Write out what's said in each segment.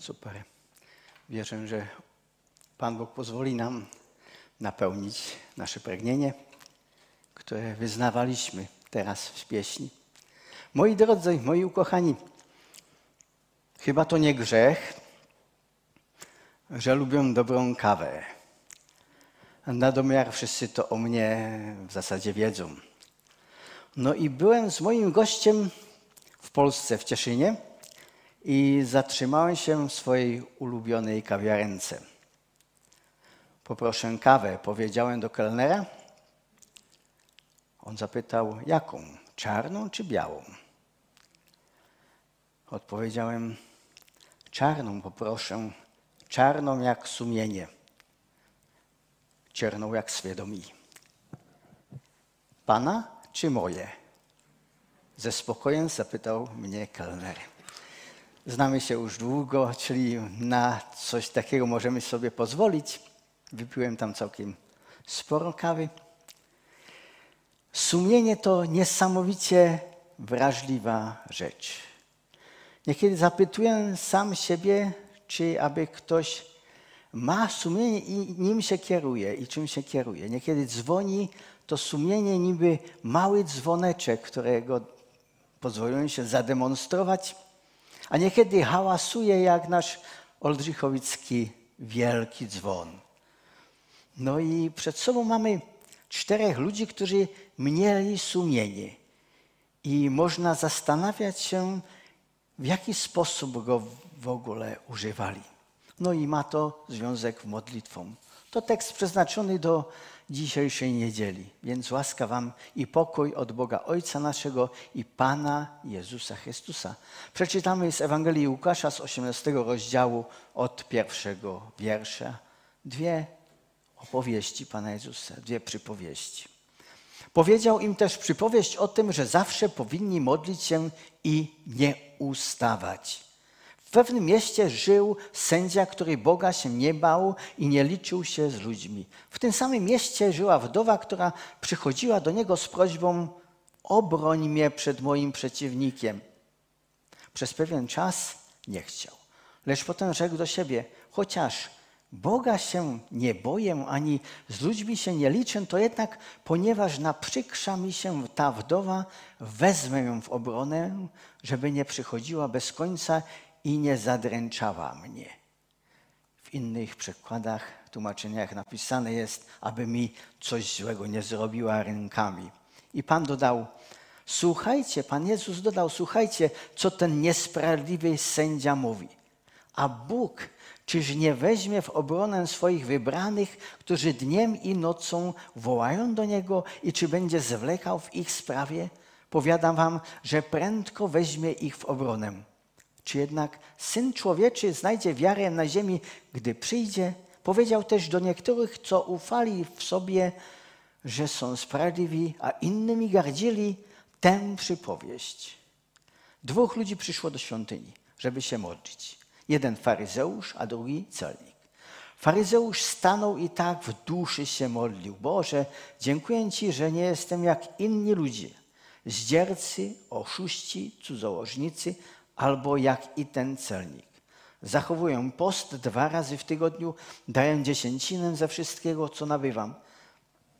Super. Wierzę, że Pan Bóg pozwoli nam napełnić nasze pragnienie, które wyznawaliśmy teraz w pieśni. Moi drodzy, moi ukochani, chyba to nie grzech, że lubię dobrą kawę. Na domiar wszyscy to o mnie w zasadzie wiedzą. No i byłem z moim gościem w Polsce, w Cieszynie i zatrzymałem się w swojej ulubionej kawiarence. Poproszę kawę, powiedziałem do kelnera. On zapytał, jaką? Czarną czy białą? Odpowiedziałem, czarną poproszę, czarną jak sumienie, czarną jak świadomie. Pana czy moje? Ze spokojem zapytał mnie kelner. Znamy się już długo, czyli na coś takiego możemy sobie pozwolić. Wypiłem tam całkiem sporo kawy. Sumienie to niesamowicie wrażliwa rzecz. Niekiedy zapytuję sam siebie, czy aby ktoś ma sumienie i nim się kieruje i czym się kieruje. Niekiedy dzwoni to sumienie niby mały dzwoneczek, którego pozwoliłem się zademonstrować, a niekiedy hałasuje jak nasz ołdrichowicki wielki dzwon. No i przed sobą mamy czterech ludzi, którzy mieli sumienie i można zastanawiać się, w jaki sposób go w ogóle używali. No i ma to związek z modlitwą. To tekst przeznaczony do dzisiejszej niedzieli. Więc łaska wam i pokój od Boga Ojca naszego i Pana Jezusa Chrystusa. Przeczytamy z Ewangelii Łukasza z 18 rozdziału od 1 wiersza. Dwie opowieści Pana Jezusa, dwie przypowieści. Powiedział im też przypowieść o tym, że zawsze powinni modlić się i nie ustawać. W pewnym mieście żył sędzia, który Boga się nie bał i nie liczył się z ludźmi. W tym samym mieście żyła wdowa, która przychodziła do niego z prośbą: obroń mnie przed moim przeciwnikiem. Przez pewien czas nie chciał, lecz potem rzekł do siebie: chociaż Boga się nie boję, ani z ludźmi się nie liczę, to jednak, ponieważ naprzykrza mi się ta wdowa, wezmę ją w obronę, żeby nie przychodziła bez końca i nie zadręczała mnie. W innych przekładach, tłumaczeniach napisane jest, aby mi coś złego nie zrobiła rękami. I Pan dodał, słuchajcie, Pan Jezus dodał, słuchajcie, co ten niesprawiedliwy sędzia mówi. A Bóg czyż nie weźmie w obronę swoich wybranych, którzy dniem i nocą wołają do Niego i czy będzie zwlekał w ich sprawie? Powiadam wam, że prędko weźmie ich w obronę. Czy jednak Syn Człowieczy znajdzie wiarę na ziemi, gdy przyjdzie? Powiedział też do niektórych, co ufali w sobie, że są sprawiedliwi, a innymi gardzili, tę przypowieść. Dwóch ludzi przyszło do świątyni, żeby się modlić. Jeden faryzeusz, a drugi celnik. Faryzeusz stanął i tak w duszy się modlił. Boże, dziękuję Ci, że nie jestem jak inni ludzie, zdziercy, oszuści, cudzołożnicy, albo jak i ten celnik. Zachowuję post 2 razy w tygodniu, daję 10% ze wszystkiego, co nabywam.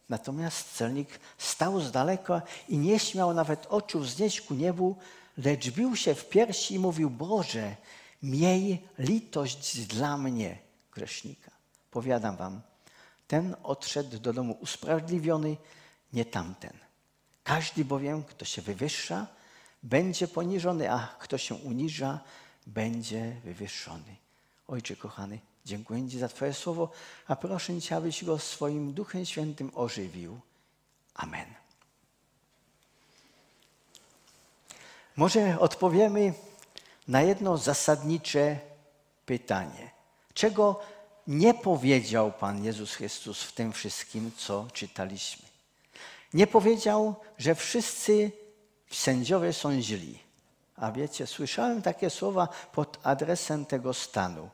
Natomiast celnik stał z daleka i nie śmiał nawet oczu wznieść ku niebu, lecz bił się w piersi i mówił, Boże, miej litość dla mnie, grzesznika. Powiadam wam, ten odszedł do domu usprawiedliwiony, nie tamten. Każdy bowiem, kto się wywyższa, będzie poniżony, a kto się uniża, będzie wywyższony. Ojcze kochany, dziękuję Ci za Twoje słowo, a proszę Cię, abyś go swoim Duchem Świętym ożywił. Amen. Może odpowiemy na jedno zasadnicze pytanie. Czego nie powiedział Pan Jezus Chrystus w tym wszystkim, co czytaliśmy? Nie powiedział, że wszyscy sędziowie są źli. A wiecie, słyszałem takie słowa pod adresem tego stanu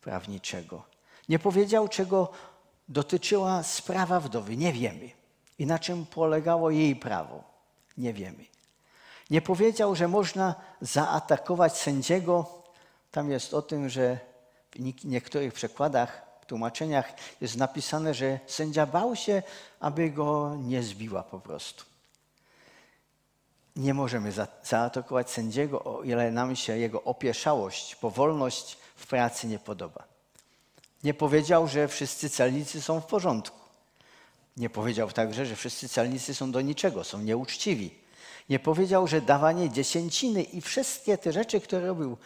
prawniczego. Nie powiedział, czego dotyczyła sprawa wdowy. Nie wiemy. I na czym polegało jej prawo. Nie wiemy. Nie powiedział, że można zaatakować sędziego Tam jest o tym, że w niektórych przekładach, tłumaczeniach jest napisane, że sędzia bał się, aby go nie zbiła po prostu. Nie możemy zaatakować sędziego, o ile nam się jego opieszałość, powolność w pracy nie podoba. Nie powiedział, że wszyscy celnicy są w porządku. Nie powiedział także, że wszyscy celnicy są do niczego, są nieuczciwi. Nie powiedział, że dawanie dziesięciny i wszystkie te rzeczy, które robił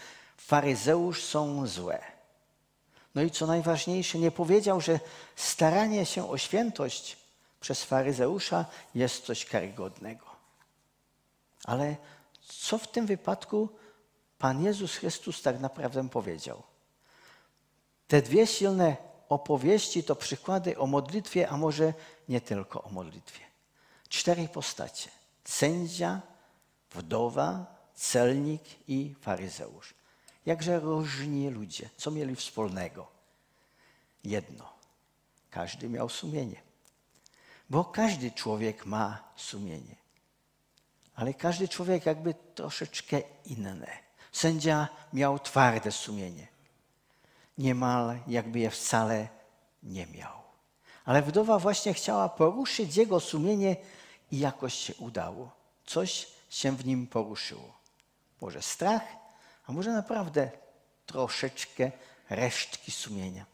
faryzeusz, są złe. No i co najważniejsze, nie powiedział, że staranie się o świętość przez faryzeusza jest coś karygodnego. Ale co w tym wypadku Pan Jezus Chrystus tak naprawdę powiedział? Te dwie silne opowieści to przykłady o modlitwie, a może nie tylko o modlitwie. Cztery postacie. Sędzia, wdowa, celnik i faryzeusz. Jakże różni ludzie. Co mieli wspólnego? Jedno. Każdy miał sumienie. Bo każdy człowiek ma sumienie. Ale każdy człowiek jakby troszeczkę inne. Sędzia miał twarde sumienie. Niemal jakby je wcale nie miał. Ale wdowa właśnie chciała poruszyć jego sumienie i jakoś się udało. Coś się w nim poruszyło. Może strach, a może naprawdę troszeczkę resztki sumienia.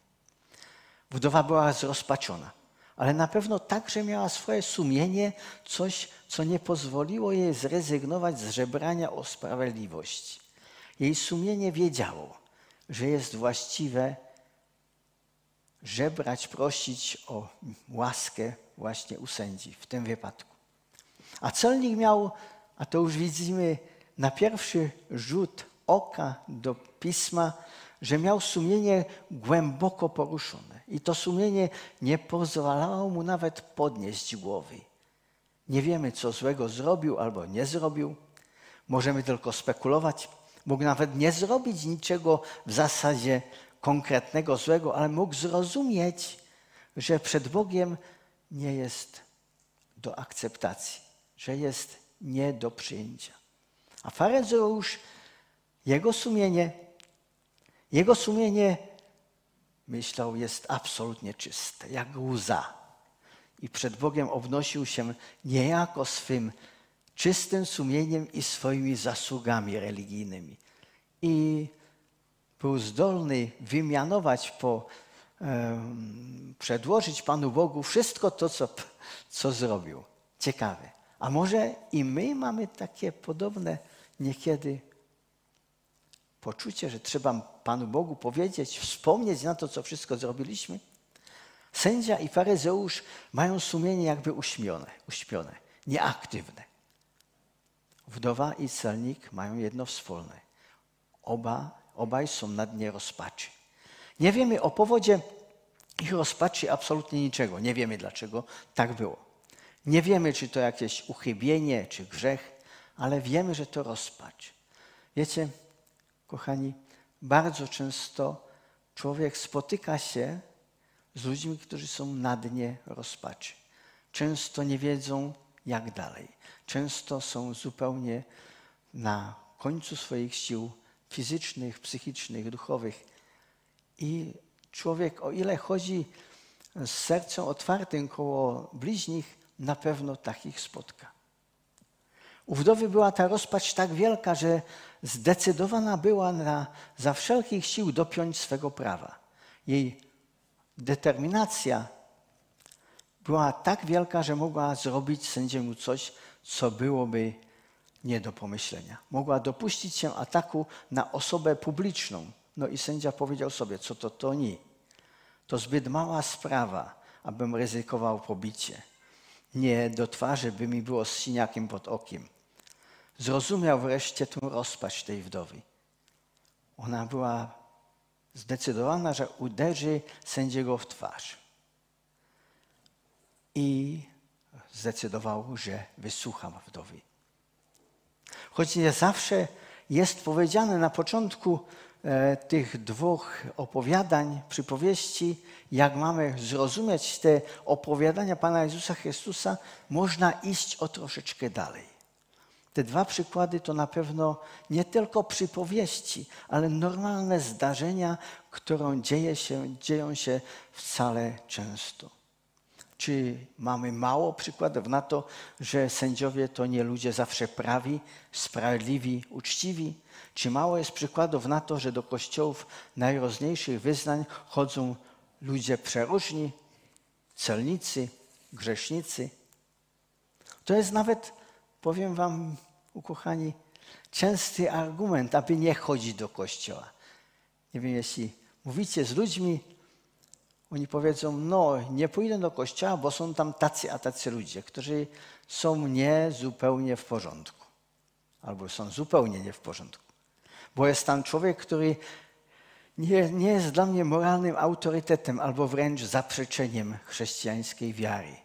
Wdowa była zrozpaczona, ale na pewno także miała swoje sumienie, coś, co nie pozwoliło jej zrezygnować z żebrania o sprawiedliwość. Jej sumienie wiedziało, że jest właściwe żebrać, prosić o łaskę właśnie u sędzi w tym wypadku. A celnik miał, a to już widzimy na pierwszy rzut oka do pisma, że miał sumienie głęboko poruszone. I to sumienie nie pozwalało mu nawet podnieść głowy. Nie wiemy, co złego zrobił albo nie zrobił. Możemy tylko spekulować. Mógł nawet nie zrobić niczego w zasadzie konkretnego złego, ale mógł zrozumieć, że przed Bogiem nie jest do akceptacji, że jest nie do przyjęcia. A faryzeusz, jego sumienie, myślał, jest absolutnie czyste, jak łza. I przed Bogiem obnosił się niejako swym czystym sumieniem i swoimi zasługami religijnymi. I był zdolny wymianować, przedłożyć Panu Bogu wszystko to, co zrobił. Ciekawe. A może i my mamy takie podobne niekiedy poczucie, że trzeba Panu Bogu powiedzieć, wspomnieć na to, co wszystko zrobiliśmy? Sędzia i faryzeusz mają sumienie jakby uśpione, nieaktywne. Wdowa i celnik mają jedno wspólne. Obaj są na dnie rozpaczy. Nie wiemy o powodzie ich rozpaczy absolutnie niczego. Nie wiemy, dlaczego tak było. Nie wiemy, czy to jakieś uchybienie, czy grzech, ale wiemy, że to rozpacz. Wiecie, kochani, bardzo często człowiek spotyka się z ludźmi, którzy są na dnie rozpaczy. Często nie wiedzą, jak dalej. Często są zupełnie na końcu swoich sił fizycznych, psychicznych, duchowych. I człowiek, o ile chodzi z sercem otwartym koło bliźnich, na pewno takich spotka. U wdowy była ta rozpacz tak wielka, że zdecydowana była za wszelkich sił dopiąć swego prawa. Jej determinacja była tak wielka, że mogła zrobić sędziemu coś, co byłoby nie do pomyślenia. Mogła dopuścić się ataku na osobę publiczną. No i sędzia powiedział sobie, co to nie. To zbyt mała sprawa, abym ryzykował pobicie. Nie do twarzy by mi było z siniakiem pod okiem. Zrozumiał wreszcie tę rozpacz tej wdowy. Ona była zdecydowana, że uderzy sędziego w twarz. I zdecydował, że wysłucha wdowy. Choć nie zawsze jest powiedziane na początku tych dwóch opowiadań, przypowieści, jak mamy zrozumieć te opowiadania Pana Jezusa Chrystusa, można iść o troszeczkę dalej. Te dwa przykłady to na pewno nie tylko przypowieści, ale normalne zdarzenia, które dzieją się wcale często. Czy mamy mało przykładów na to, że sędziowie to nie ludzie zawsze prawi, sprawiedliwi, uczciwi? Czy mało jest przykładów na to, że do kościołów najróżniejszych wyznań chodzą ludzie przeróżni, celnicy, grzesznicy? To jest nawet, powiem wam, ukochani, częsty argument, aby nie chodzić do kościoła. Nie wiem, jeśli mówicie z ludźmi, oni powiedzą, no nie pójdę do kościoła, bo są tam tacy, a tacy ludzie, którzy są nie zupełnie w porządku. Albo są zupełnie nie w porządku. Bo jest tam człowiek, który nie jest dla mnie moralnym autorytetem, albo wręcz zaprzeczeniem chrześcijańskiej wiary.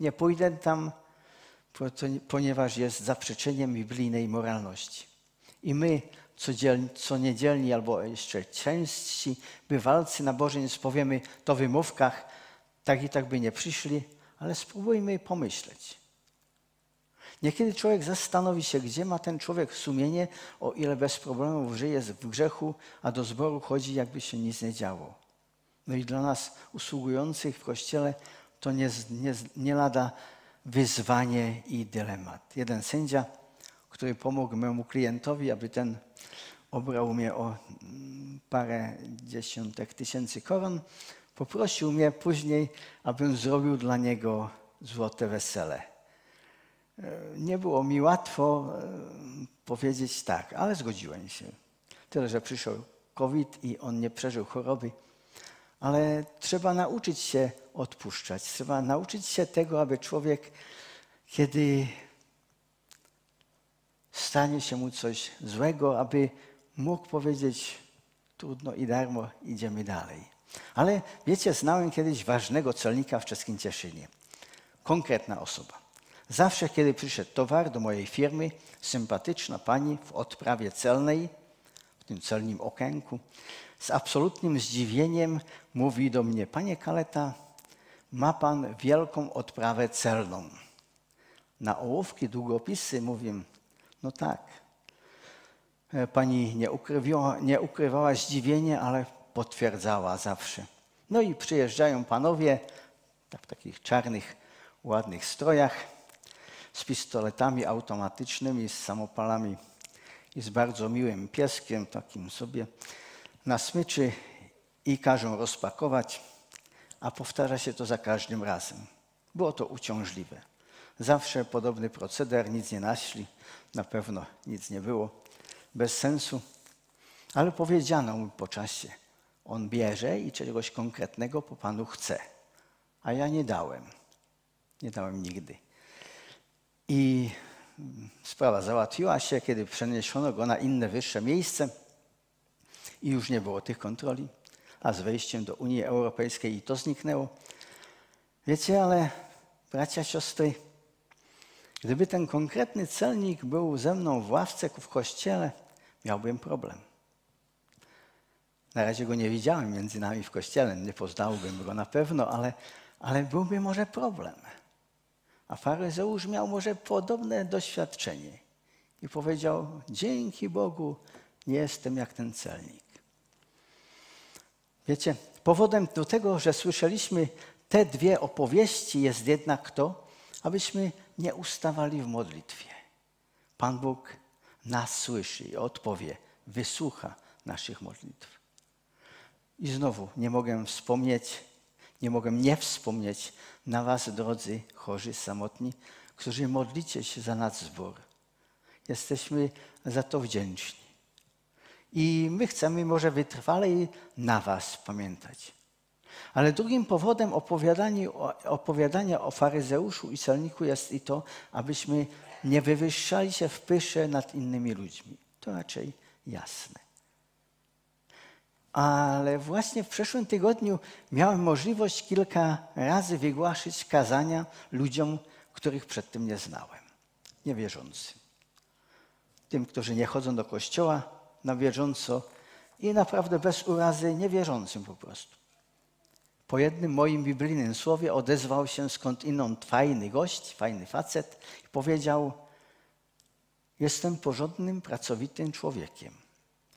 Nie pójdę tam, ponieważ jest zaprzeczeniem biblijnej moralności. I my co niedzielni albo jeszcze części bywalcy nabożeństw powiemy to w wymówkach, tak i tak by nie przyszli, ale spróbujmy pomyśleć. Niekiedy człowiek zastanowi się, gdzie ma ten człowiek sumienie, o ile bez problemów żyje w grzechu, a do zboru chodzi, jakby się nic nie działo. No i dla nas usługujących w Kościele to nie lada wyzwanie i dylemat. Jeden sędzia, który pomógł memu klientowi, aby ten obrał mnie o parę dziesiątek tysięcy koron, poprosił mnie później, abym zrobił dla niego złote wesele. Nie było mi łatwo powiedzieć tak, ale zgodziłem się. Tyle, że przyszedł COVID i on nie przeżył choroby. Ale trzeba nauczyć się odpuszczać. Trzeba nauczyć się tego, aby człowiek, kiedy stanie się mu coś złego, aby mógł powiedzieć trudno i darmo, idziemy dalej. Ale wiecie, znałem kiedyś ważnego celnika w czeskim Cieszynie. Konkretna osoba. Zawsze, kiedy przyszedł towar do mojej firmy, sympatyczna pani w odprawie celnej, w tym celnym okienku, z absolutnym zdziwieniem mówi do mnie, panie Kaleta, ma pan wielką odprawę celną. Na ołówki, długopisy, mówię, no tak. Pani nie ukrywała zdziwienia, ale potwierdzała zawsze. No i przyjeżdżają panowie w takich czarnych, ładnych strojach z pistoletami automatycznymi, z samopalami i z bardzo miłym pieskiem takim sobie na smyczy i każą rozpakować, a powtarza się to za każdym razem. Było to uciążliwe. Zawsze podobny proceder, nic nie našli, na pewno nic nie było, bez sensu. Ale powiedziano mu po czasie, on bierze i czegoś konkretnego po panu chce, a ja nie dałem. Nie dałem nigdy. I sprawa załatwiła się, kiedy przeniesiono go na inne, wyższe miejsce i już nie było tych kontroli, a z wejściem do Unii Europejskiej i to zniknęło. Wiecie, ale bracia, siostry, gdyby ten konkretny celnik był ze mną w ławce w kościele, miałbym problem. Na razie go nie widziałem między nami w kościele, nie poznałbym go na pewno, ale byłby może problem. A faryzeusz miał może podobne doświadczenie i powiedział, dzięki Bogu, nie jestem jak ten celnik. Wiecie, powodem do tego, że słyszeliśmy te dwie opowieści jest jednak to, abyśmy nie ustawali w modlitwie. Pan Bóg nas słyszy i odpowie, wysłucha naszych modlitw. I znowu nie mogę nie wspomnieć na was, drodzy chorzy, samotni, którzy modlicie się za nasz zbór. Jesteśmy za to wdzięczni. I my chcemy może wytrwale na was pamiętać. Ale drugim powodem opowiadania o faryzeuszu i celniku jest i to, abyśmy nie wywyższali się w pysze nad innymi ludźmi. To raczej jasne. Ale właśnie w przeszłym tygodniu miałem możliwość kilka razy wygłaszać kazania ludziom, których przedtem nie znałem. Niewierzącym. Tym, którzy nie chodzą do kościoła na bieżąco i naprawdę bez urazy niewierzącym po prostu. Po jednym moim biblijnym słowie odezwał się skądinąd fajny gość, fajny facet i powiedział, Jestem porządnym, pracowitym człowiekiem.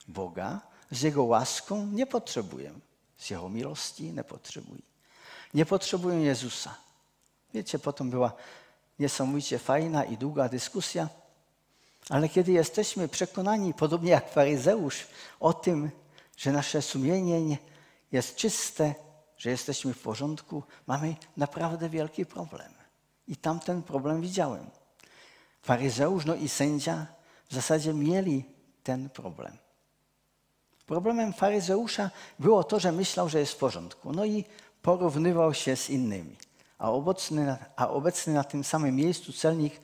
Boga z Jego łaską nie potrzebuję. Z Jego miłości nie potrzebuję. Nie potrzebuję Jezusa. Wiecie, potem była niesamowicie fajna i długa dyskusja, ale kiedy jesteśmy przekonani, podobnie jak faryzeusz, o tym, że nasze sumienie jest czyste, że jesteśmy w porządku, mamy naprawdę wielki problem. I tamten problem widziałem. Faryzeusz, no i sędzia w zasadzie mieli ten problem. Problemem faryzeusza było to, że myślał, że jest w porządku. No i porównywał się z innymi. A obecny na tym samym miejscu celnik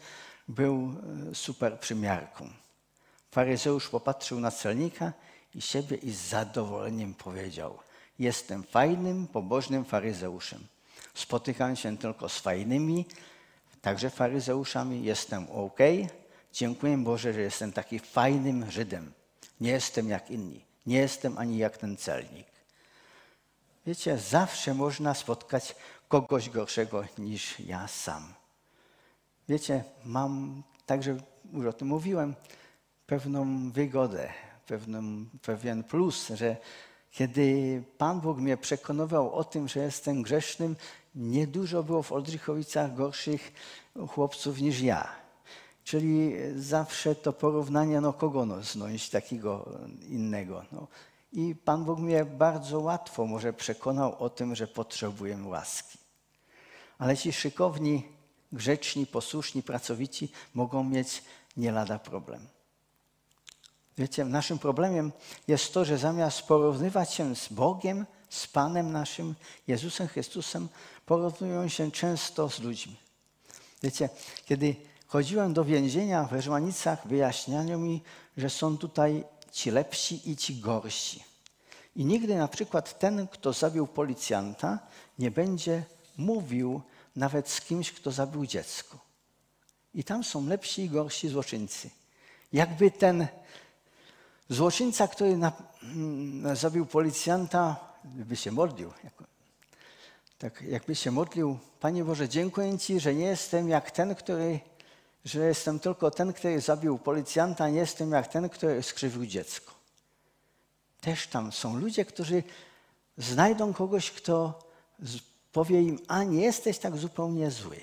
był super przymiarką. Faryzeusz popatrzył na celnika i siebie i z zadowoleniem powiedział: jestem fajnym, pobożnym faryzeuszem. Spotykam się tylko z fajnymi, także faryzeuszami. Jestem ok. Dziękuję Boże, że jestem taki fajnym Żydem. Nie jestem jak inni. Nie jestem ani jak ten celnik. Wiecie, zawsze można spotkać kogoś gorszego niż ja sam. Wiecie, mam, także już o tym mówiłem, pewną wygodę, pewien plus, że kiedy Pan Bóg mnie przekonywał o tym, że jestem grzesznym, niedużo było w Ołdrichowicach gorszych chłopców niż ja. Czyli zawsze to porównanie, no kogo znąć takiego innego. No. I Pan Bóg mnie bardzo łatwo może przekonał o tym, że potrzebuję łaski. Ale ci szykowni, grzeczni, posłuszni, pracowici mogą mieć nie lada problem. Wiecie, naszym problemem jest to, że zamiast porównywać się z Bogiem, z Panem naszym, Jezusem Chrystusem, porównują się często z ludźmi. Wiecie, kiedy chodziłem do więzienia w Reżmanicach, wyjaśniano mi, że są tutaj ci lepsi i ci gorsi. I nigdy na przykład ten, kto zabił policjanta, nie będzie mówił nawet z kimś, kto zabił dziecko. I tam są lepsi i gorsi złoczyńcy. Jakby ten złoczyńca, który zabił policjanta, by się modlił. Tak, jakby się modlił: Panie Boże, dziękuję Ci, że nie jestem jak ten, że jestem tylko ten, który zabił policjanta, nie jestem jak ten, który skrzywdził dziecko. Też tam są ludzie, którzy znajdą kogoś, kto powie im: a nie jesteś tak zupełnie zły.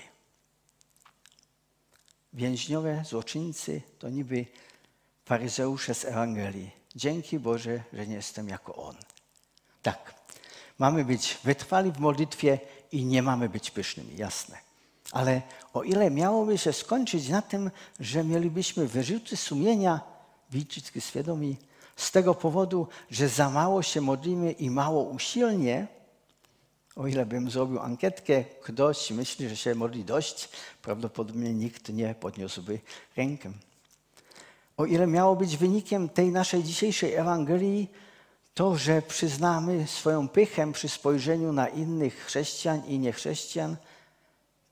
Więźniowie, złoczyńcy to niby faryzeusze z Ewangelii. Dzięki Boże, że nie jestem jako on. Tak, mamy być wytrwali w modlitwie i nie mamy być pysznymi, jasne. Ale o ile miałoby się skończyć na tym, że mielibyśmy wyrzuty sumienia, wyczytki świadomi, z tego powodu, że za mało się modlimy i mało usilnie, o ile bym zrobił ankietkę, ktoś myśli, że się modli dość, prawdopodobnie nikt nie podniósłby rękę. O ile miało być wynikiem tej naszej dzisiejszej Ewangelii to, że przyznamy swoją pychę przy spojrzeniu na innych chrześcijan i niechrześcijan,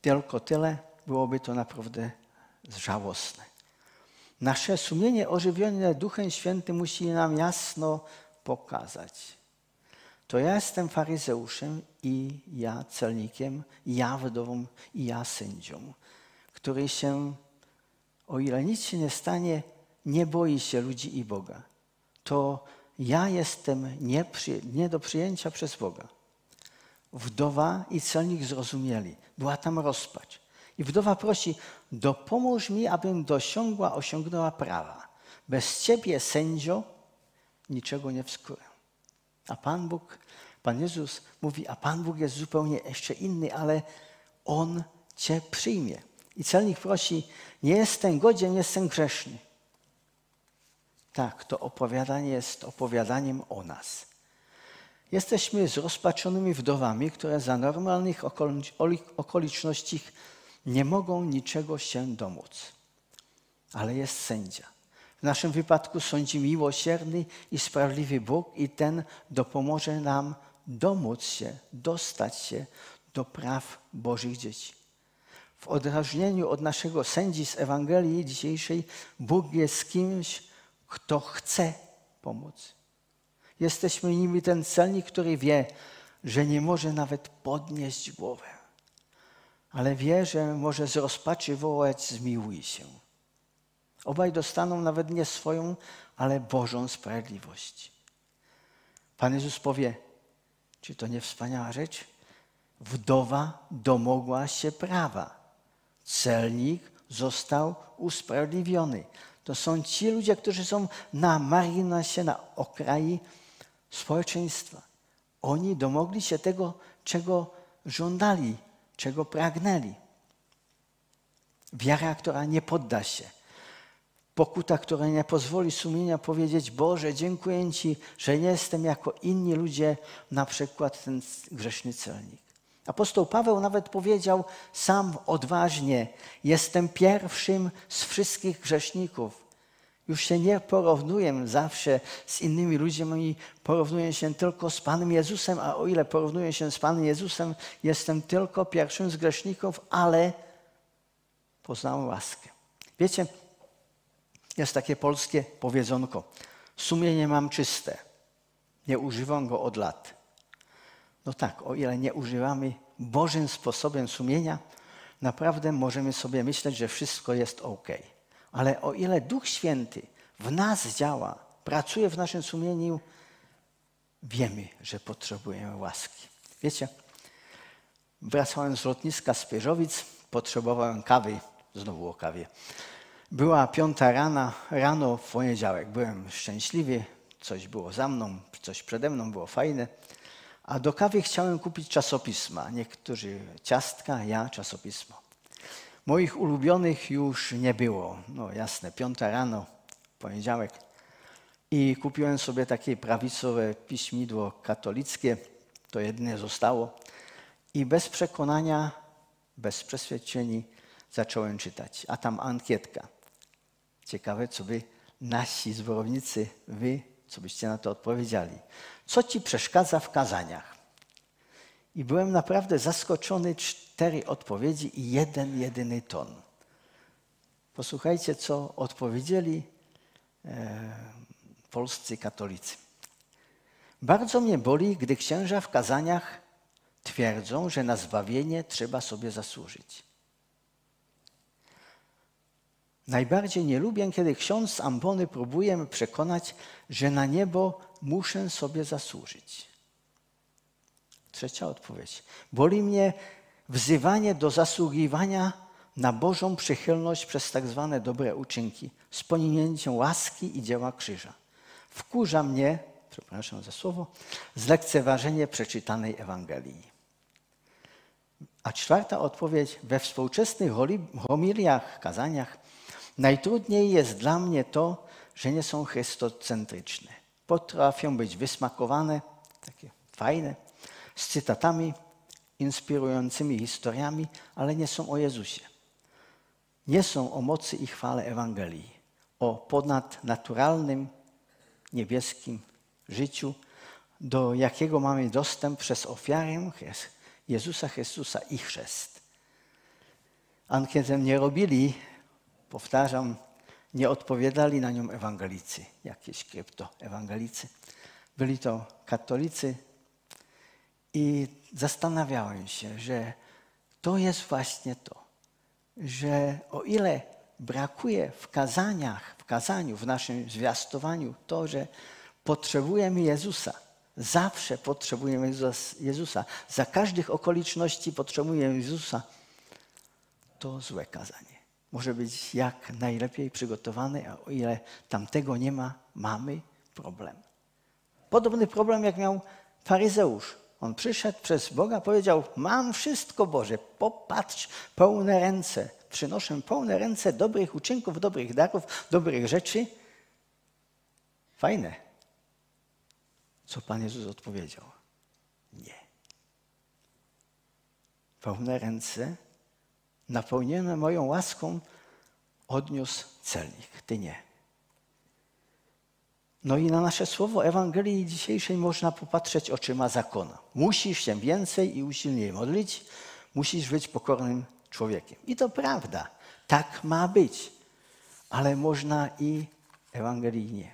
tylko tyle, byłoby to naprawdę żałosne. Nasze sumienie ożywione Duchem Świętym musi nam jasno pokazać. To ja jestem faryzeuszem i ja celnikiem, i ja wdową, i ja sędzią, który się, o ile nic się nie stanie, nie boi się ludzi i Boga. To ja jestem nie do przyjęcia przez Boga. Wdowa i celnik zrozumieli. Była tam rozpacz. I wdowa prosi: dopomóż mi, abym osiągnęła prawa. Bez Ciebie, sędzio, niczego nie wskórę. A Pan Bóg, Pan Jezus mówi: a Pan Bóg jest zupełnie jeszcze inny, ale On Cię przyjmie. I celnik prosi: nie jestem godzien, jestem grzeszny. Tak, to opowiadanie jest opowiadaniem o nas. Jesteśmy zrozpaczonymi wdowami, które za normalnych okoliczności nie mogą niczego się domóc. Ale jest sędzia. W naszym wypadku sądzi miłosierny i sprawiedliwy Bóg i ten dopomoże nam domóc się, dostać się do praw Bożych dzieci. W odróżnieniu od naszego sędzi z Ewangelii dzisiejszej, Bóg jest kimś, kto chce pomóc. Jesteśmy nimi ten celnik, który wie, że nie może nawet podnieść głowę, ale wie, że może z rozpaczy wołać: zmiłuj się. Obaj dostaną nawet nie swoją, ale Bożą sprawiedliwość. Pan Jezus powie, czy to nie wspaniała rzecz? Wdowa domogła się prawa. Celnik został usprawiedliwiony. To są ci ludzie, którzy są na marginesie, na okraju społeczeństwa. Oni domogli się tego, czego żądali, czego pragnęli. Wiara, która nie podda się. Pokuta, która nie pozwoli sumienia powiedzieć: Boże, dziękuję Ci, że nie jestem jako inni ludzie, na przykład ten grzeszny celnik. Apostoł Paweł nawet powiedział sam odważnie: jestem pierwszym z wszystkich grzeszników. Już się nie porównuję zawsze z innymi ludźmi, porównuję się tylko z Panem Jezusem, a o ile porównuję się z Panem Jezusem, jestem tylko pierwszym z grzeszników, ale poznałem łaskę. Wiecie, jest takie polskie powiedzonko: sumienie mam czyste, nie używam go od lat. No tak, o ile nie używamy Bożym sposobem sumienia, naprawdę możemy sobie myśleć, że wszystko jest ok. Ale o ile Duch Święty w nas działa, pracuje w naszym sumieniu, wiemy, że potrzebujemy łaski. Wiecie, wracałem z lotniska z Pyrzowic, potrzebowałem kawy, znowu o kawie. Była 5:00 rano w poniedziałek. Byłem szczęśliwy, coś było za mną, coś przede mną, było fajne. A do kawy chciałem kupić czasopisma. Niektórzy ciastka, ja czasopismo. Moich ulubionych już nie było. No jasne, 5:00 rano, poniedziałek. I kupiłem sobie takie prawicowe piśmidło katolickie. To jedyne zostało. I bez przekonania, bez przeświadczeni zacząłem czytać. A tam ankietka. Ciekawe, co by nasi zborownicy, wy, co byście na to odpowiedzieli. Co ci przeszkadza w kazaniach? I byłem naprawdę zaskoczony. 4 odpowiedzi i 1 jedyny ton. Posłuchajcie, co odpowiedzieli polscy katolicy. Bardzo mnie boli, gdy księża w kazaniach twierdzą, że na zbawienie trzeba sobie zasłużyć. Najbardziej nie lubię, kiedy ksiądz z ambony próbuje mnie przekonać, że na niebo muszę sobie zasłużyć. 3. odpowiedź. Boli mnie wzywanie do zasługiwania na Bożą przychylność przez tak zwane dobre uczynki, z pominięciem łaski i dzieła krzyża. Wkurza mnie, przepraszam za słowo, zlekceważenie przeczytanej Ewangelii. A 4. odpowiedź. We współczesnych homiliach, kazaniach najtrudniej jest dla mnie to, że nie są chrystocentryczne. Potrafią być wysmakowane, takie fajne, z cytatami, inspirującymi historiami, ale nie są o Jezusie. Nie są o mocy i chwale Ewangelii, o ponadnaturalnym, niebieskim życiu, do jakiego mamy dostęp przez ofiarę Jezusa Chrystusa i chrzest. Ankietę nie robili, powtarzam, nie odpowiadali na nią ewangelicy, jakieś kryptoewangelicy. Byli to katolicy i zastanawiałem się, że to jest właśnie to, że o ile brakuje w kazaniu, w naszym zwiastowaniu to, że potrzebujemy Jezusa, zawsze potrzebujemy Jezusa, za każdych okoliczności potrzebujemy Jezusa, to złe kazanie. Może być jak najlepiej przygotowany, a o ile tamtego nie ma, mamy problem. Podobny problem, jak miał faryzeusz. On przyszedł przez Boga, powiedział: mam wszystko, Boże, popatrz, pełne ręce. Przynoszę pełne ręce dobrych uczynków, dobrych darów, dobrych rzeczy. Fajne. Co Pan Jezus odpowiedział? Nie. Pełne ręce napełnione moją łaską odniósł celnik, ty nie. No i na nasze słowo Ewangelii dzisiejszej można popatrzeć oczyma zakona. Musisz się więcej i usilniej modlić, musisz być pokornym człowiekiem. I to prawda, tak ma być, ale można i Ewangelii nie.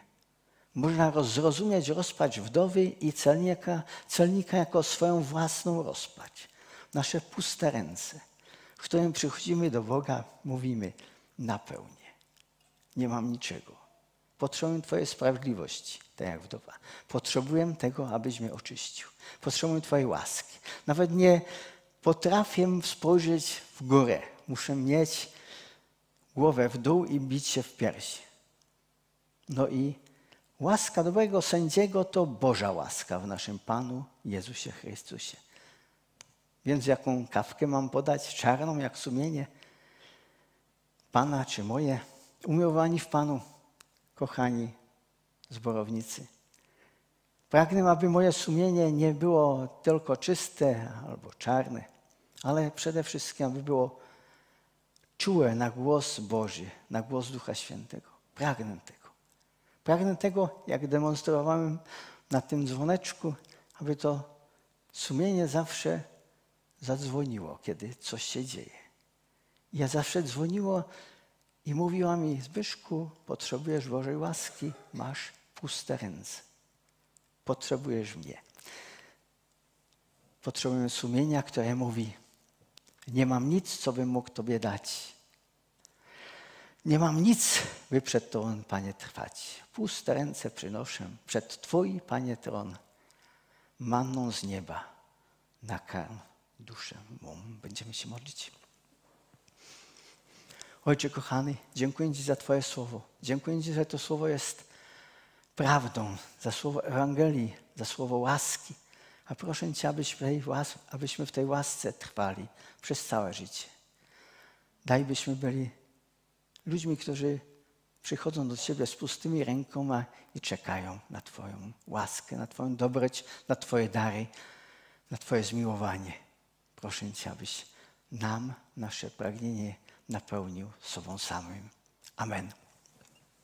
Można zrozumieć rozpacz wdowy i celnika jako swoją własną rozpacz. Nasze puste ręce, w którym przychodzimy do Boga, mówimy: napełnię. nie mam niczego. Potrzebuję Twojej sprawiedliwości, tak jak wdowa. Potrzebuję tego, abyś mnie oczyścił. Potrzebuję Twojej łaski. Nawet nie potrafię spojrzeć w górę. Muszę mieć głowę w dół i bić się w piersi. No i łaska dobrego sędziego to Boża łaska w naszym Panu Jezusie Chrystusie. Więc jaką kawkę mam podać? Czarną jak sumienie? Pana czy moje? Umiłowani w Panu, kochani zborownicy. Pragnę, aby moje sumienie nie było tylko czyste albo czarne, ale przede wszystkim, aby było czułe na głos Boży, na głos Ducha Świętego. Pragnę tego. Pragnę tego, jak demonstrowałem na tym dzwoneczku, aby to sumienie zawsze zadzwoniło, kiedy coś się dzieje. Ja zawsze dzwoniło i mówiła mi: Zbyszku, potrzebujesz Bożej łaski, masz puste ręce. Potrzebujesz mnie. Potrzebuję sumienia, które mówi: nie mam nic, co bym mógł Tobie dać. Nie mam nic, by przed Tobą, Panie, trwać. Puste ręce przynoszę przed Twój, Panie, tron. Manną z nieba nakarm duszę mą. Będziemy się modlić. Ojcze kochany, dziękuję Ci za Twoje słowo. Dziękuję Ci, że to słowo jest prawdą, za słowo Ewangelii, za słowo łaski. A proszę Cię, abyśmy w tej łasce trwali przez całe życie. Daj, byśmy byli ludźmi, którzy przychodzą do Ciebie z pustymi rękoma i czekają na Twoją łaskę, na Twoją dobroć, na Twoje dary, na Twoje zmiłowanie. Proszę Cię, abyś nam nasze pragnienie napełnił sobą samym. Amen.